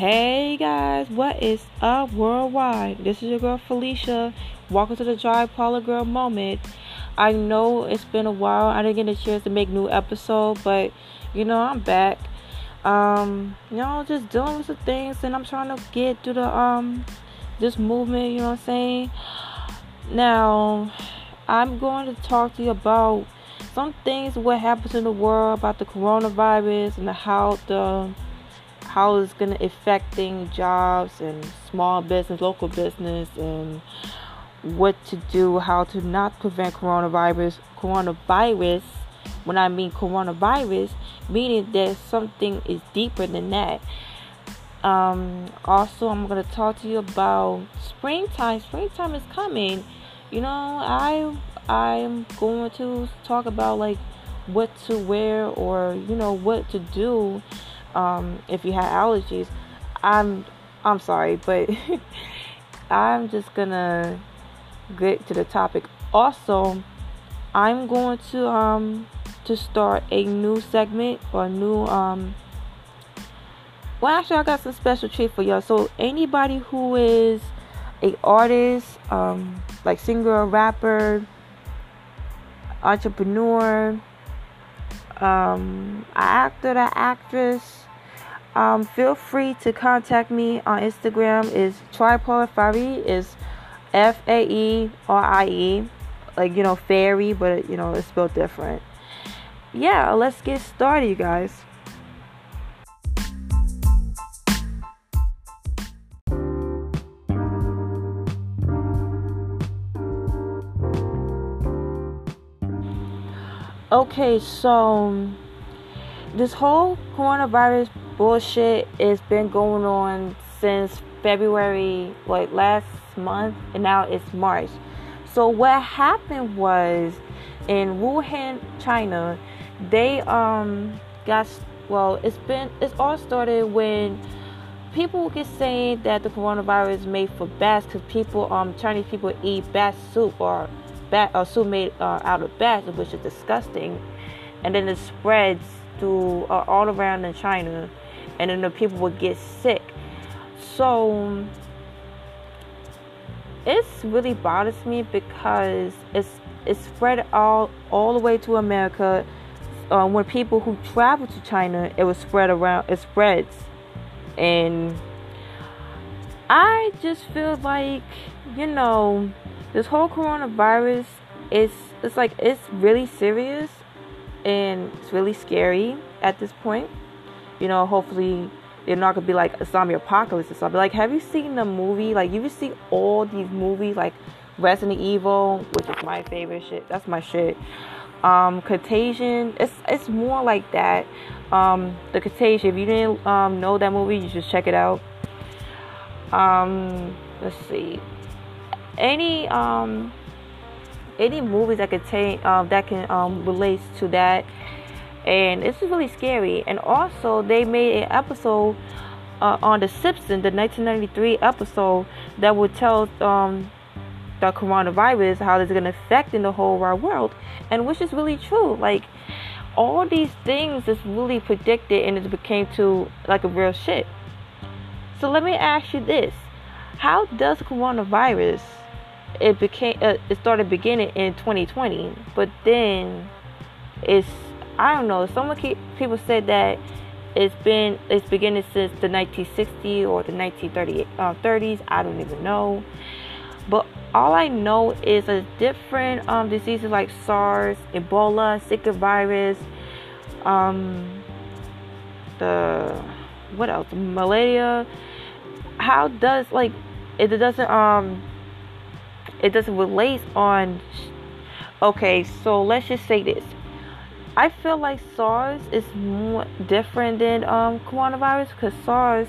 Hey guys, what is up worldwide? This is your girl Felicia. Welcome to the Tripolar Girl moment. I know it's been a while. I didn't get a chance to make new episode, but you know, I'm back. Just dealing with some things, and I'm trying to get through the this movement, you know what I'm saying? Now, I'm going to talk to you about some things, what happens in the world about the coronavirus and how it's going to affecting jobs and small business, local business, and what to do, how to not prevent coronavirus. When I mean coronavirus, meaning that something is deeper than that. Also, I'm going to talk to you about springtime. Springtime is coming. You know, I'm going to talk about, like, what to wear or, you know, what to do. If you have allergies, I'm sorry, but I'm just gonna get to the topic. Also, I'm going to start a new segment or I got some special treat for y'all. So anybody who is an artist, like singer, rapper, entrepreneur, an actor, an actress, feel free to contact me on Instagram. Is Tripolar Fairy, is F-A-E-R-I-E, like, you know, fairy, but, you know, it's spelled different. Yeah, let's get started, you guys. Okay, so this whole coronavirus bullshit has been going on since February, like last month, and now it's March. So what happened was, in Wuhan, China, they it all started when people get saying that the coronavirus is made for bats, because people Chinese people eat bat soup or soup made out of bats, which is disgusting, and then it spreads through all around in China. And then the people would get sick. So it's really bothers me because it spread all the way to America. When people who travel to China, it was spread around. It spreads, and I just feel like, you know, this whole coronavirus it's like it's really serious and it's really scary at this point. You know, hopefully they're not gonna be like a zombie apocalypse or something. Like, have you seen the movie? Like, you see all these movies, like Resident Evil, which is my favorite shit. That's my shit. Contagion. It's more like that. The Contagion. If you didn't know that movie, you should check it out. Let's see. Any movies that contain relates to that. And this is really scary. And also, they made an episode on the Simpsons, the 1993 episode, that would tell the coronavirus how it's going to affect in the whole wide world, and which is really true. Like, all these things is really predicted, and it became to like a real shit. So let me ask you this: how does coronavirus? It started beginning in 2020, but then it's, I don't know. People said that it's beginning since the 1960s or the 1930s. I don't even know. But all I know is a different diseases like SARS, Ebola, Zika virus, malaria. How does it doesn't relate on? Okay, so let's just say this. I feel like SARS is more different than coronavirus, because SARS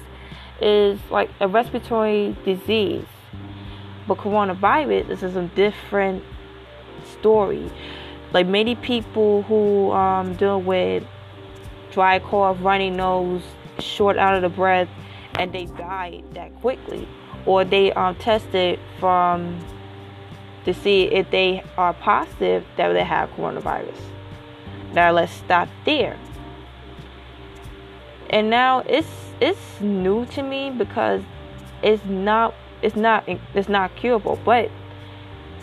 is like a respiratory disease, but coronavirus is a different story. Like, many people who deal with dry cough, runny nose, short out of the breath, and they died that quickly, or they tested to see if they are positive that they have coronavirus. Now let's stop there. And now it's new to me because it's not curable. But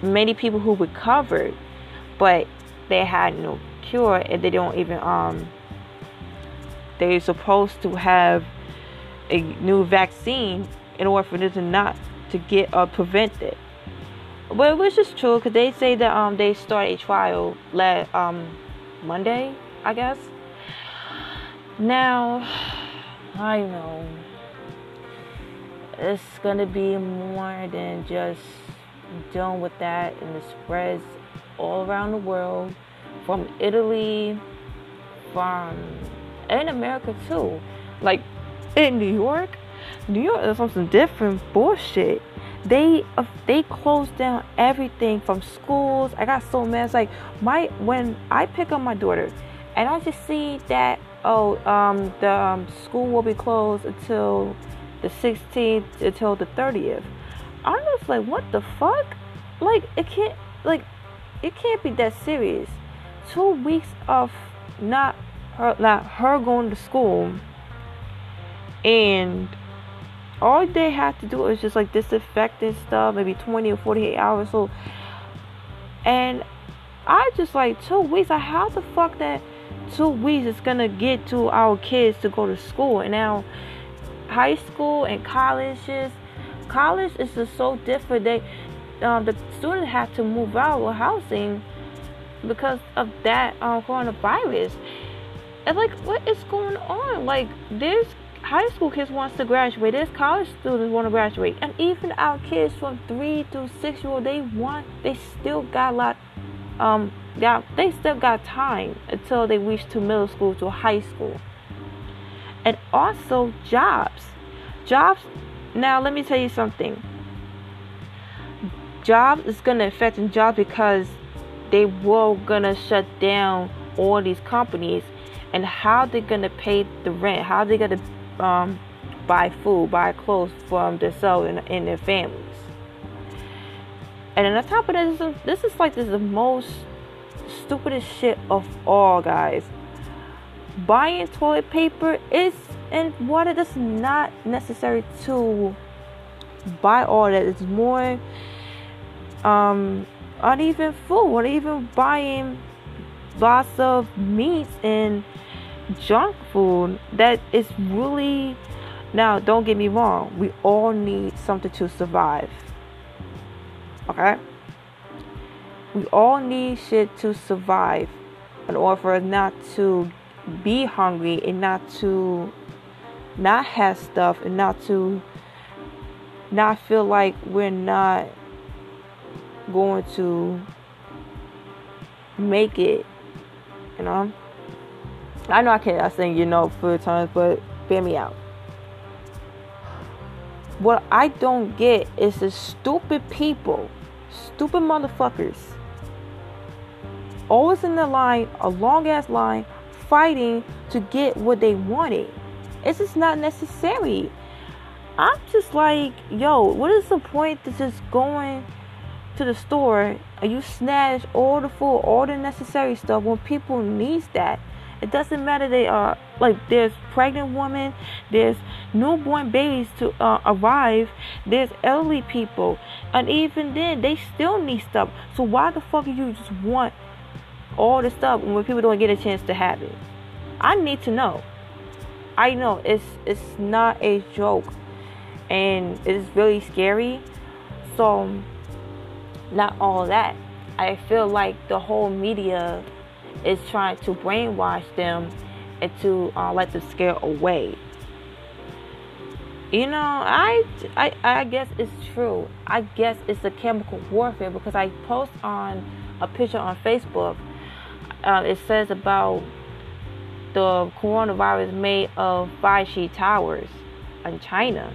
many people who recovered, but they had no cure, and they don't even they're supposed to have a new vaccine in order for this not to get or prevent it. Well, which is true, because they say that they start a trial last Monday, I guess. Now, I know it's gonna be more than just done with that, and it spreads all around the world, from Italy, and America too, like in New York. New York is on some different bullshit. They closed down everything from schools. I got so mad. It's like when I pick up my daughter, and I just see that the school will be closed until the 16th, until the 30th. I'm just like, what the fuck? Like it can't be that serious. 2 weeks of not her going to school, and all they have to do is just like disinfecting stuff, maybe 20 or 48 hours. So, and I just like 2 weeks. Like, how the fuck that 2 weeks is gonna get to our kids to go to school? And now, high school and college is just so different. They, the students have to move out of housing because of that coronavirus. And like, what is going on? Like, there's high school kids wants to graduate. There's college students want to graduate, and even our kids from 3 to 6 year old, they still got time until they reach to middle school to high school. And also jobs. Now let me tell you something. Jobs is gonna affect the jobs because they were gonna shut down all these companies, and how they're gonna pay the rent, how they gonna buy food, buy clothes from themselves and their families. And on top of this is the most stupidest shit of all, guys. Buying toilet paper is and water that's not necessary to buy all that. It's more uneven food, or even buying lots of meats and junk food that is really... Now don't get me wrong, we all need something to survive, okay? We all need shit to survive in order for us not to be hungry and not to not have stuff and not to not feel like we're not going to make it, you know? I know I can't say, you know, food times, but bear me out. What I don't get is the stupid people, stupid motherfuckers, always in the line, a long-ass line, fighting to get what they wanted. It's just not necessary. I'm just like, yo, what is the point to just going to the store and you snatch all the food, all the necessary stuff when people need that? It doesn't matter. They are like, there's pregnant women, there's newborn babies to arrive, there's elderly people, and even then they still need stuff. So why the fuck do you just want all the stuff when people don't get a chance to have it? I need to know. I know it's not a joke, and it's really scary. So not all that. I feel like the whole media is trying to brainwash them and to let them scare away. You know, I guess it's true. I guess it's a chemical warfare, because I post on a picture on Facebook. It says about the coronavirus made of 5G towers in China.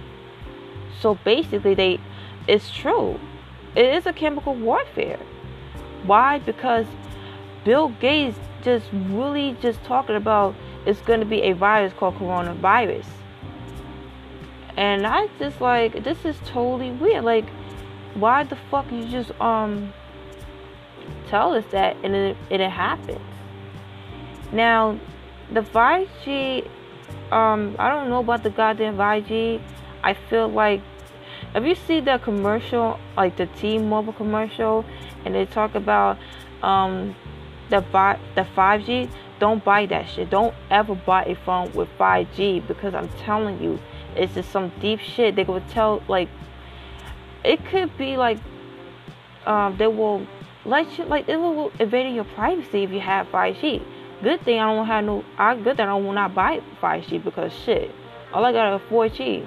So basically, it's true. It is a chemical warfare. Why? Because Bill Gates just really just talking about it's going to be a virus called coronavirus. And I just like, this is totally weird. Like, why the fuck you just tell us that and it happens? Now, the 5G I don't know about the goddamn 5G. I feel like, if you see that commercial, like the T-Mobile commercial, and they talk about the 5G, don't buy that shit. Don't ever buy a phone with 5G, because I'm telling you, it's just some deep shit. They would tell, like, it could be like, they will let you, like, it will invade your privacy if you have 5G. Good thing I don't have no, good thing I will not buy 5G, because shit, all I got is 4G.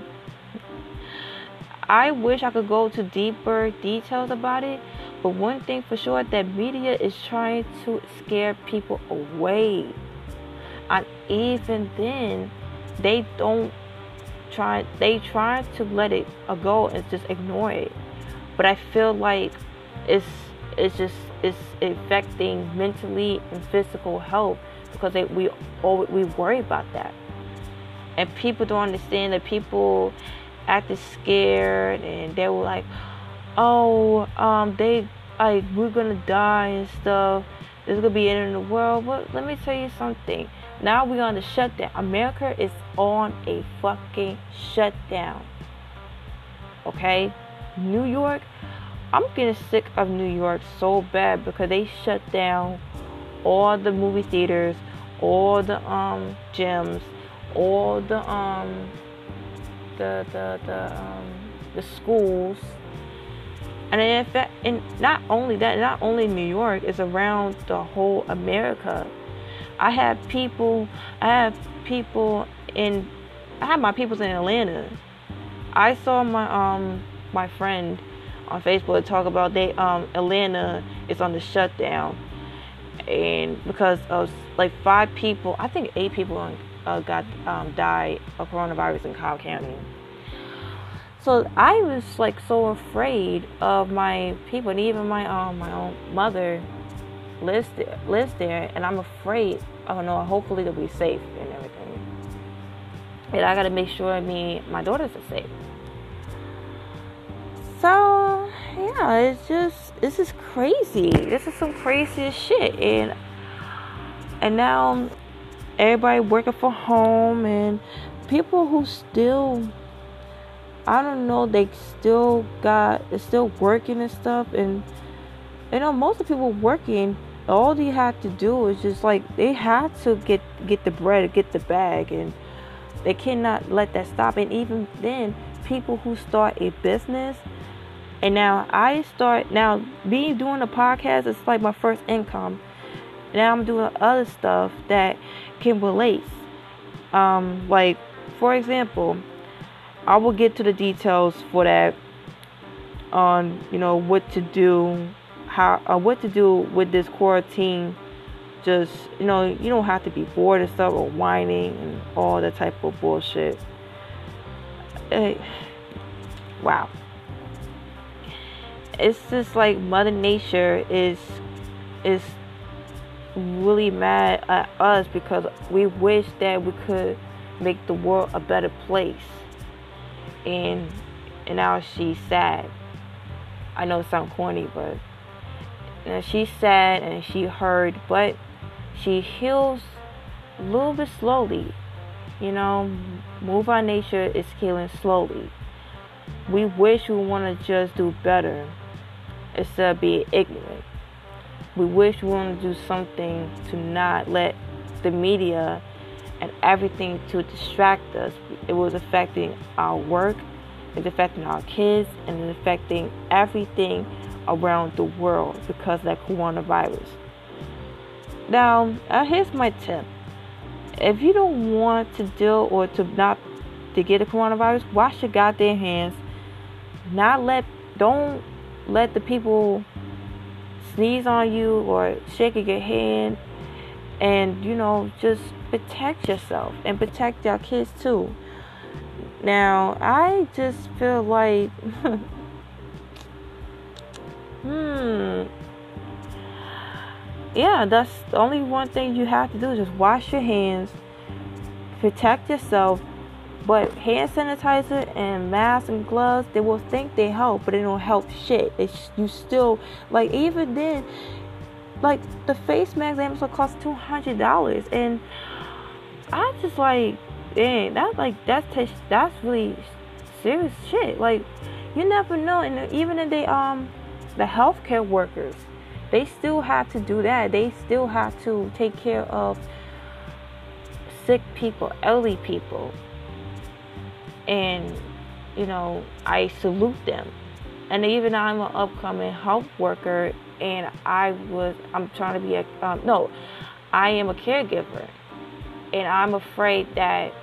I wish I could go to deeper details about it, but one thing for sure, that media is trying to scare people away. And even then, they don't try, they try to let it go and just ignore it. But I feel like it's affecting mentally and physical health, because we worry about that. And people don't understand that people acted scared, and they were like, oh, they, like, we're gonna die and stuff, there's gonna be an end in the world. But let me tell you something, now we're on the shutdown. America is on a fucking shutdown, okay? New York, I'm getting sick of New York so bad, because they shut down all the movie theaters, all the gyms, all the schools. And in fact, and not only that, not only New York, it's around the whole America. I have my peoples in Atlanta. I saw my friend on Facebook talk about they Atlanta is on the shutdown, and because of like 8 people got died of coronavirus in Cobb County. So I was like so afraid of my people, and even my own mother lives there, and I'm afraid. I don't know. Hopefully they'll be safe and everything, and I gotta make sure my daughters are safe. So, yeah, this is crazy. This is some crazy shit. And now everybody working from home, and people who still, I don't know, they still still working and stuff. And, you know, most of the people working, all they have to do is just, like, they have to get the bread, get the bag, and they cannot let that stop. And even then, people who start a business, and now me doing a podcast is like my first income. Now I'm doing other stuff that can relate. Like, for example, I will get to the details for that on, you know, what to do with this quarantine. Just, you know, you don't have to be bored and stuff, or whining and all that type of bullshit. Wow. It's just like Mother Nature is really mad at us, because we wish that we could make the world a better place, and now she's sad. I know it sounds corny, but she's sad and she hurt, but she heals a little bit slowly. You know, move our nature is healing slowly. We wish we want to just do better instead of being ignorant. We wish we want to do something to not let the media and everything to distract us. It was affecting our work, it's affecting our kids, and it's affecting everything around the world because of that coronavirus. Now, here's my tip. If you don't want to deal or to get the coronavirus, wash your goddamn hands. Don't let the people sneeze on you or shake your hand, and, you know, just protect yourself and protect your kids too. Now, I just feel like, yeah, that's the only one thing you have to do, is just wash your hands, protect yourself. But hand sanitizer and masks and gloves, they will think they help, but they don't help shit. It's, you still, like, even then, like, the face mask cost $200, and I just, like, Dang, that's really serious shit. Like, you never know. And even if they the healthcare workers, they still have to do that. They still have to take care of sick people, elderly people, and you know, I salute them. And even I'm an upcoming health worker, and I'm trying to be I am a caregiver, and I'm afraid that,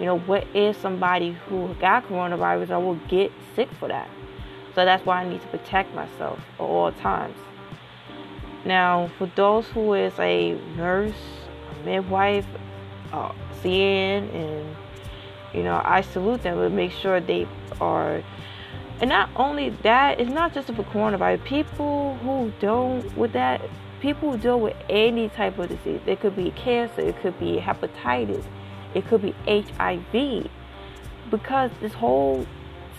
you know, what if somebody who got coronavirus, I will get sick for that. So that's why I need to protect myself at all times. Now, for those who is a nurse, a midwife, CN, and, you know, I salute them, but make sure they are. And not only that, it's not just for coronavirus. People who deal with any type of disease. It could be cancer, it could be hepatitis, it could be HIV. Because this whole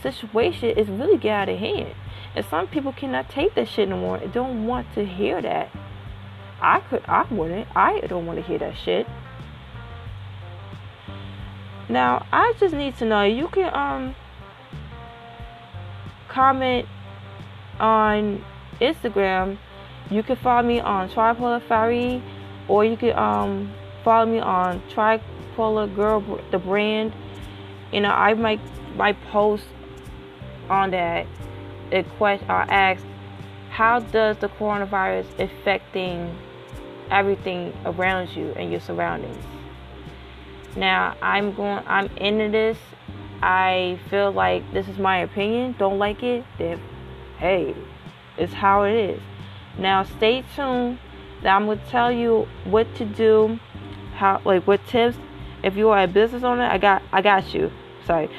situation is really getting out of hand. And some people cannot take that shit no more and don't want to hear that. I don't want to hear that shit. Now, I just need to know, you can comment on Instagram. You can follow me on Tripolar Fairy, or you can follow me on Tripolar Girl, the brand. You know, I might post on that a question. I ask, how does the coronavirus affecting everything around you and your surroundings? Now, I'm into this. I feel like this is my opinion. Don't like it? Then, hey, it's how it is. Now, stay tuned. That I'm gonna tell you what to do, what tips. If you are a business owner, I got you. Sorry,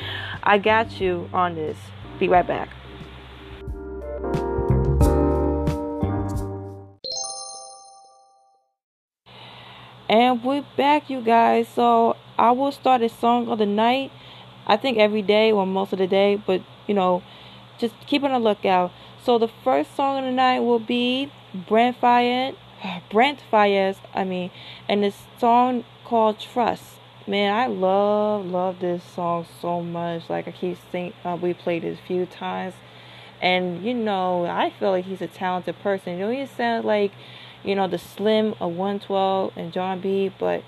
I got you on this. Be right back. And we're back, you guys. So I will start a song of the night. I think every day or most of the day, but you know, just keep on the lookout. So the first song of the night will be Brent Fires. And this song called Trust. Man, I love this song so much. Like, I keep saying, we played it a few times, and you know, I feel like he's a talented person. You know, he sounds like, you know, the Slim of 112 and John B. But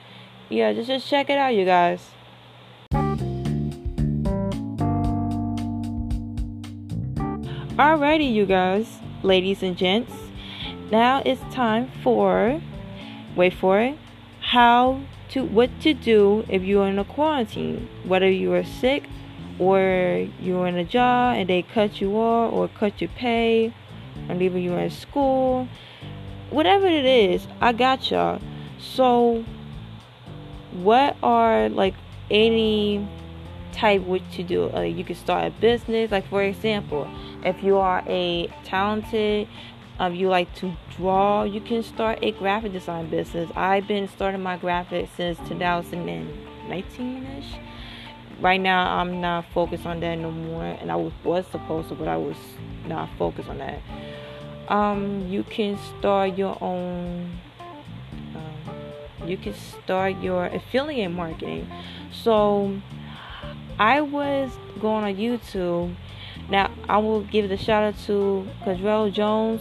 yeah, just check it out, you guys. Alrighty, you guys, ladies and gents. Now it's time for, wait for it, what to do if you're in a quarantine. Whether you are sick, or you're in a job and they cut you off, or cut your pay, or leaving you in school. Whatever it is, I got y'all. So, what are any type what to do? You can start a business. Like, for example, if you are a talented, you like to draw, you can start a graphic design business. I've been starting my graphics since 2019-ish. Right now, I'm not focused on that no more, and I was supposed to, but I was not focused on that. You can start your own, you can start your affiliate marketing. So, I was going on YouTube. Now, I will give the shout out to Cadrell Jones.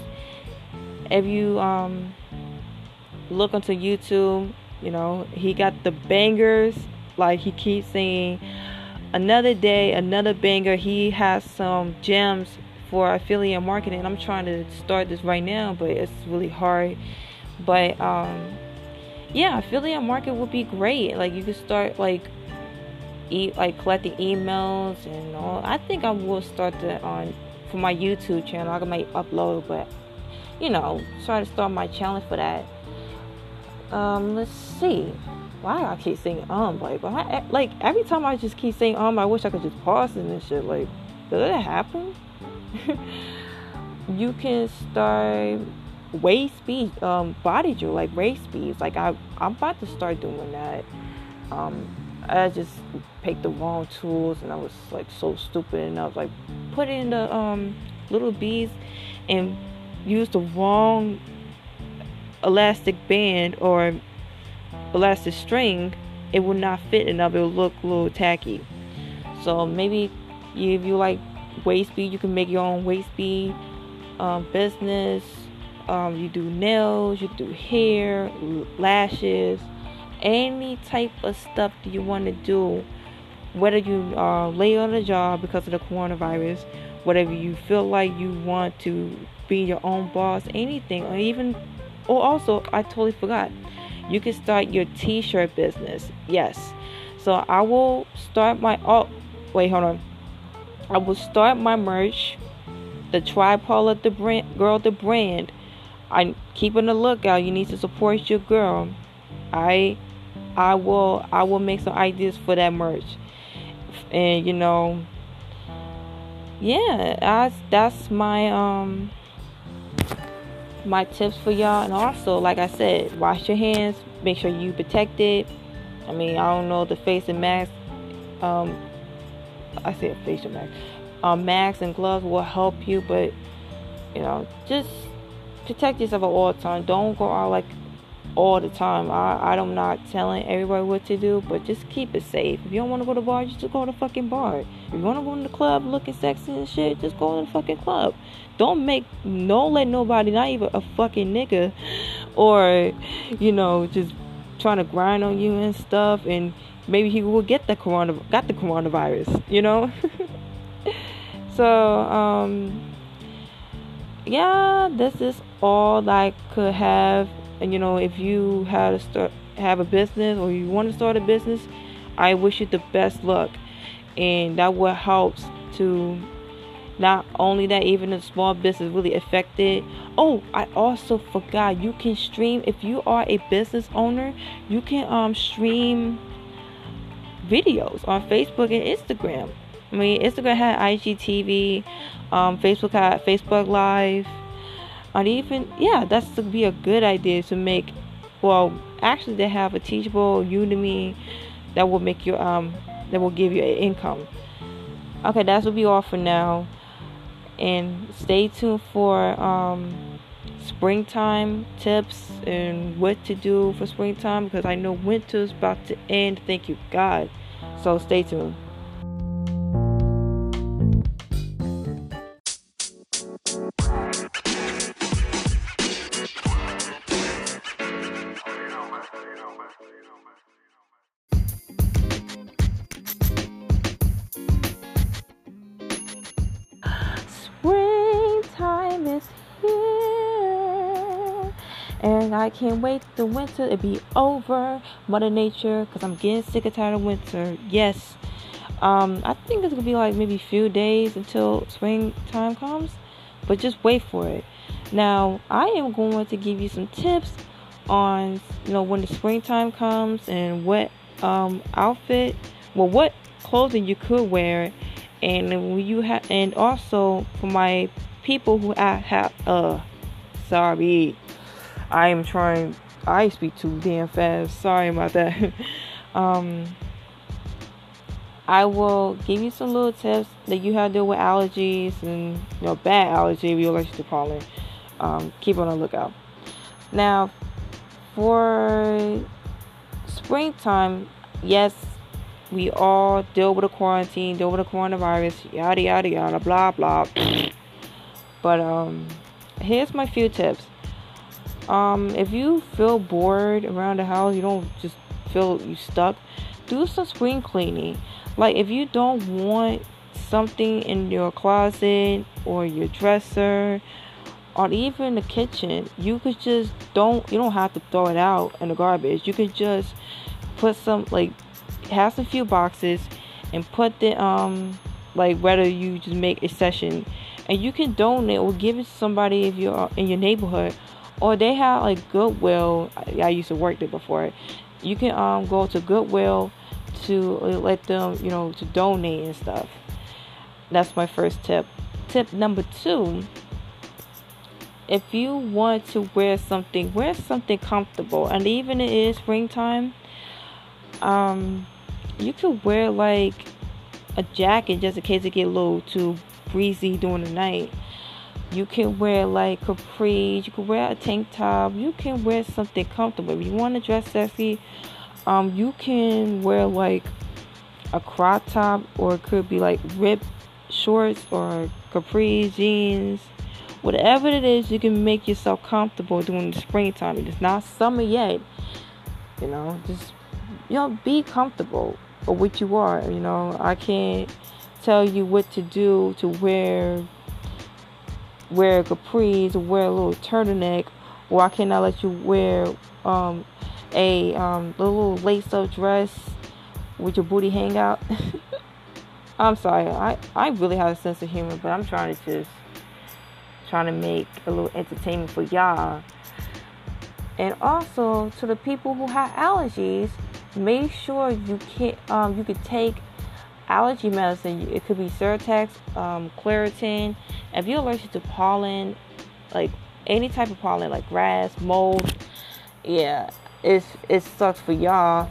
If you look onto YouTube, you know, he got the bangers. Like, he keeps saying, another day, another banger. He has some gems for affiliate marketing. I'm trying to start this right now, but it's really hard. But yeah, affiliate market would be great. Like, you could start collecting emails and all. I think I will start that on for my YouTube channel. I might upload, but you know, try to start my challenge for that. Let's see. Why I keep saying but every time I just keep saying I wish I could just pause it and shit. Like, does that happen? You can start waist beads, body jewelry, like waist beads. Like, I'm about to start doing that. I just picked the wrong tools, and I was so stupid, and I was put in the little beads and used the wrong elastic band or elastic string it would not fit enough. It would look a little tacky. So maybe if you like waist bead, you can make your own waist bead business. You do nails, you do hair, lashes, any type of stuff that you want to do. Whether you lay on a job because of the coronavirus, whatever you feel like you want to be your own boss, anything, or even, or also, I totally forgot, you can start your t-shirt business. Yes. So I will start my, I will start my merch, the Tripolar Girl, the brand. I'm keeping a lookout. You need to support your girl. I will make some ideas for that merch. And you know, yeah, that's my my tips for y'all. And also, like I said, wash your hands, make sure you protected. I mean, I don't know, the face and mask, I said facial mask, masks and gloves will help you, but you know, just protect yourself at all times. Don't go out like all the time. I'm not telling everybody what to do, but just keep it safe. If you don't want to go to the bar, just go to the fucking bar. If you want to go in the club looking sexy and shit, just go in the fucking club. Don't let nobody, not even a fucking nigga, or you know, just trying to grind on you and stuff, and maybe he will get the coronavirus, you know. So yeah, this is all I could have. And you know, if you have a business, or you want to start a business, I wish you the best luck. And that will help to, not only that, even a small business really affected. Oh, I also forgot, you can stream. If you are a business owner, you can stream videos on Facebook and Instagram. I mean, Instagram had IGTV, Facebook had Facebook Live. And even, yeah, that's to be a good idea to make. Well, actually, they have a Teachable, Udemy that will make you that will give you an income. Okay, that will be all for now, and stay tuned for springtime tips and what to do for springtime, because I know winter's about to end. Thank you, God. So stay tuned. I can't wait the winter to be over, Mother Nature, because I'm getting sick and tired of winter. Yes. I think it's gonna be like maybe a few days until springtime comes, but just wait for it. Now, I am going to give you some tips on, you know, when the springtime comes, and what what clothing you could wear, and also for my people who I speak too damn fast. Sorry about that. I will give you some little tips that you have to deal with allergies, and you know, bad allergy, we like to call it. Keep on the lookout. Now, for springtime, yes, we all deal with the quarantine, deal with the coronavirus, yada yada yada, blah blah. But here's my few tips. If you feel bored around the house, you don't just feel you stuck, do some spring cleaning. Like, if you don't want something in your closet or your dresser or even the kitchen, you could just you don't have to throw it out in the garbage. You could just put some, like, have some few boxes and put the, like, whether you just make a session, and you can donate or give it to somebody if you're in your neighborhood. Or they have, like, Goodwill. I used to work there before. You can go to Goodwill to let them, you know, to donate and stuff. That's my first tip. Tip number 2. If you want to wear something comfortable. And even it is springtime, you could wear, like, a jacket just in case it get a little too breezy during the night. You can wear like capris, you can wear a tank top, you can wear something comfortable. If you want to dress sexy, you can wear like a crop top, or it could be like ripped shorts or capris, jeans. Whatever it is, you can make yourself comfortable during the springtime. It's not summer yet, you know. Just, you know, be comfortable with what you are, you know. I can't tell you what to do, to wear capris, or wear a little turtleneck, or I cannot let you wear a little lace-up dress with your booty hang out. I'm sorry, I really have a sense of humor, but I'm trying to make a little entertainment for y'all. And also, to the people who have allergies, make sure you can take allergy medicine. It could be Zyrtec, Claritin. If you're allergic to pollen, like any type of pollen, like grass, mold, yeah, it sucks for y'all,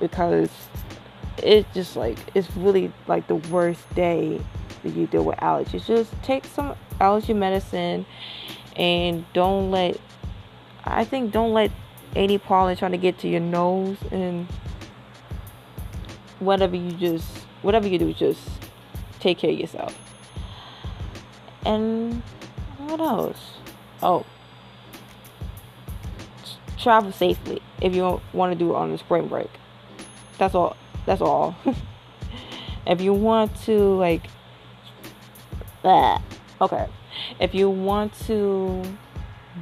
because it's just like, it's really like the worst day that you deal with allergies. Just take some allergy medicine, and don't let any pollen trying to get to your nose. And whatever you do, just take care of yourself. And what else? Oh, travel safely if you don't want to do it on the spring break. That's all. If you want to if you want to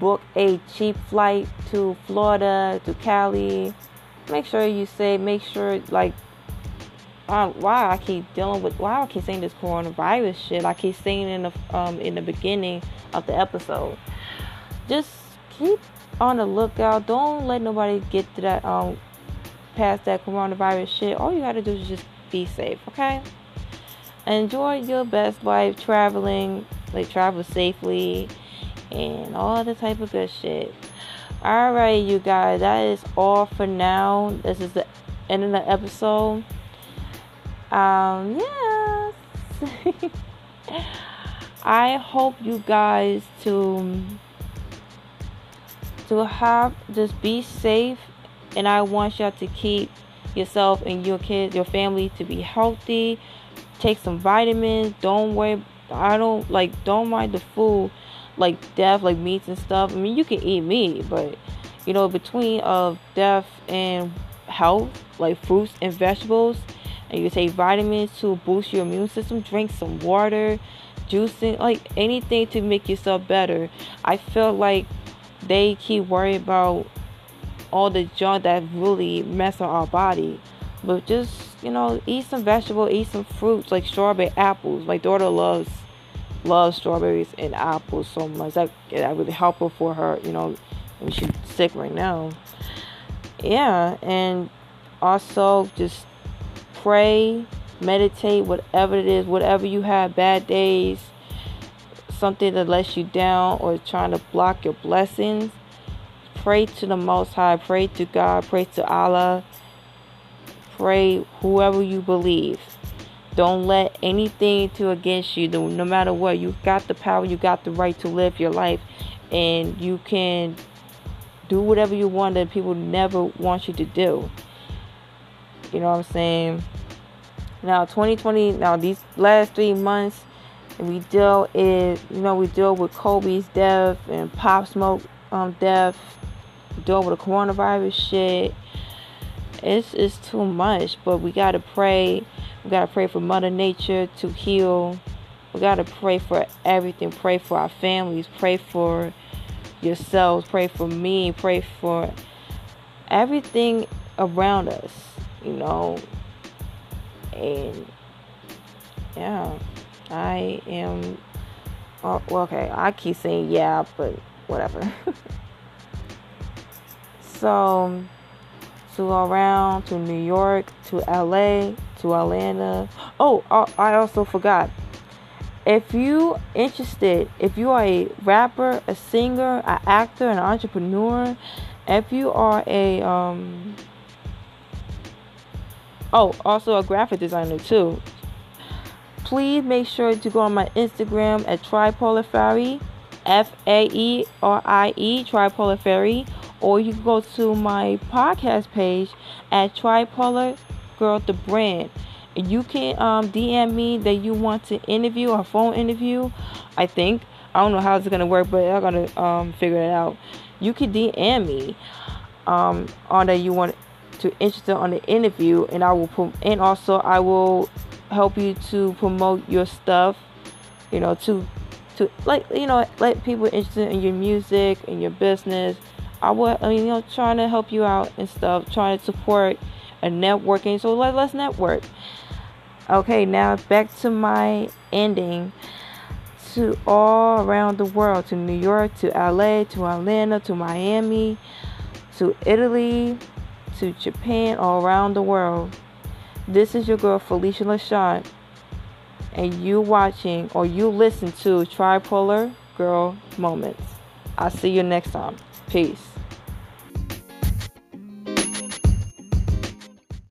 book a cheap flight to Florida, to Cali, make sure you say, why I keep saying this coronavirus shit. I keep saying in the beginning of the episode. Just keep on the lookout. Don't let nobody get to that past that coronavirus shit. All you gotta do is just be safe, okay? Enjoy your best life traveling, travel safely, and all the type of good shit. All right, you guys, that is all for now. This is the end of the episode. Yes. I hope you guys to have, just be safe, and I want y'all to keep yourself and your kids, your family, to be healthy. Take some vitamins. Don't worry. Don't mind the food, death, meats and stuff. I mean, you can eat meat, but you know, between of death and health, fruits and vegetables, and you take vitamins to boost your immune system. Drink some water, juicing, anything to make yourself better. I feel like they keep worrying about all the junk that really mess up our body. But just, eat some vegetables, eat some fruits, like strawberry, apples. My daughter loves strawberries and apples so much. That really helpful for her, when she's sick right now. Yeah, and also just pray, meditate, whatever it is, whatever you have, bad days, something that lets you down or trying to block your blessings. Pray to the Most High, pray to God, pray to Allah. Pray whoever you believe. Don't let anything to against you. No matter what, you've got the power, you got the right to live your life, and you can do whatever you want that people never want you to do. You know what I'm saying? Now 2020, these last 3 months, we deal with Kobe's death and Pop Smoke death, deal with the coronavirus shit. It's too much, but we gotta pray. We gotta pray for Mother Nature to heal. We gotta pray for everything. Pray for our families. Pray for yourselves. Pray for me. Pray for everything around us. And yeah, I am. Oh, okay, I keep saying yeah, but whatever. So. To around, to New York, to LA, to Atlanta. Oh, I also forgot. If you interested, if you are a rapper, a singer, an actor, an entrepreneur, if you are also a graphic designer too, please make sure to go on my Instagram at Tripolar Fairy. F-A-E-R-I-E, Tripolar Fairy, or you can go to my podcast page at Tripolar Girl the Brand. You can DM me that you want to interview or phone interview. I think I don't know how it's gonna work, but I'm gonna figure it out. You can DM me on that you want to interested on the interview, and I will and also I will help you to promote your stuff. You know, to like, you know, let people interested in your music and your business. I will, you know, trying to help you out and stuff, trying to support and networking. So let's network. Okay, now back to my ending. To all around the world, to New York, to LA, to Atlanta, to Miami, to Italy, to Japan, all around the world. This is your girl Felicia Lashon, and you watching or you listen to Tripolar Girl Moments. I'll see you next time. Peace.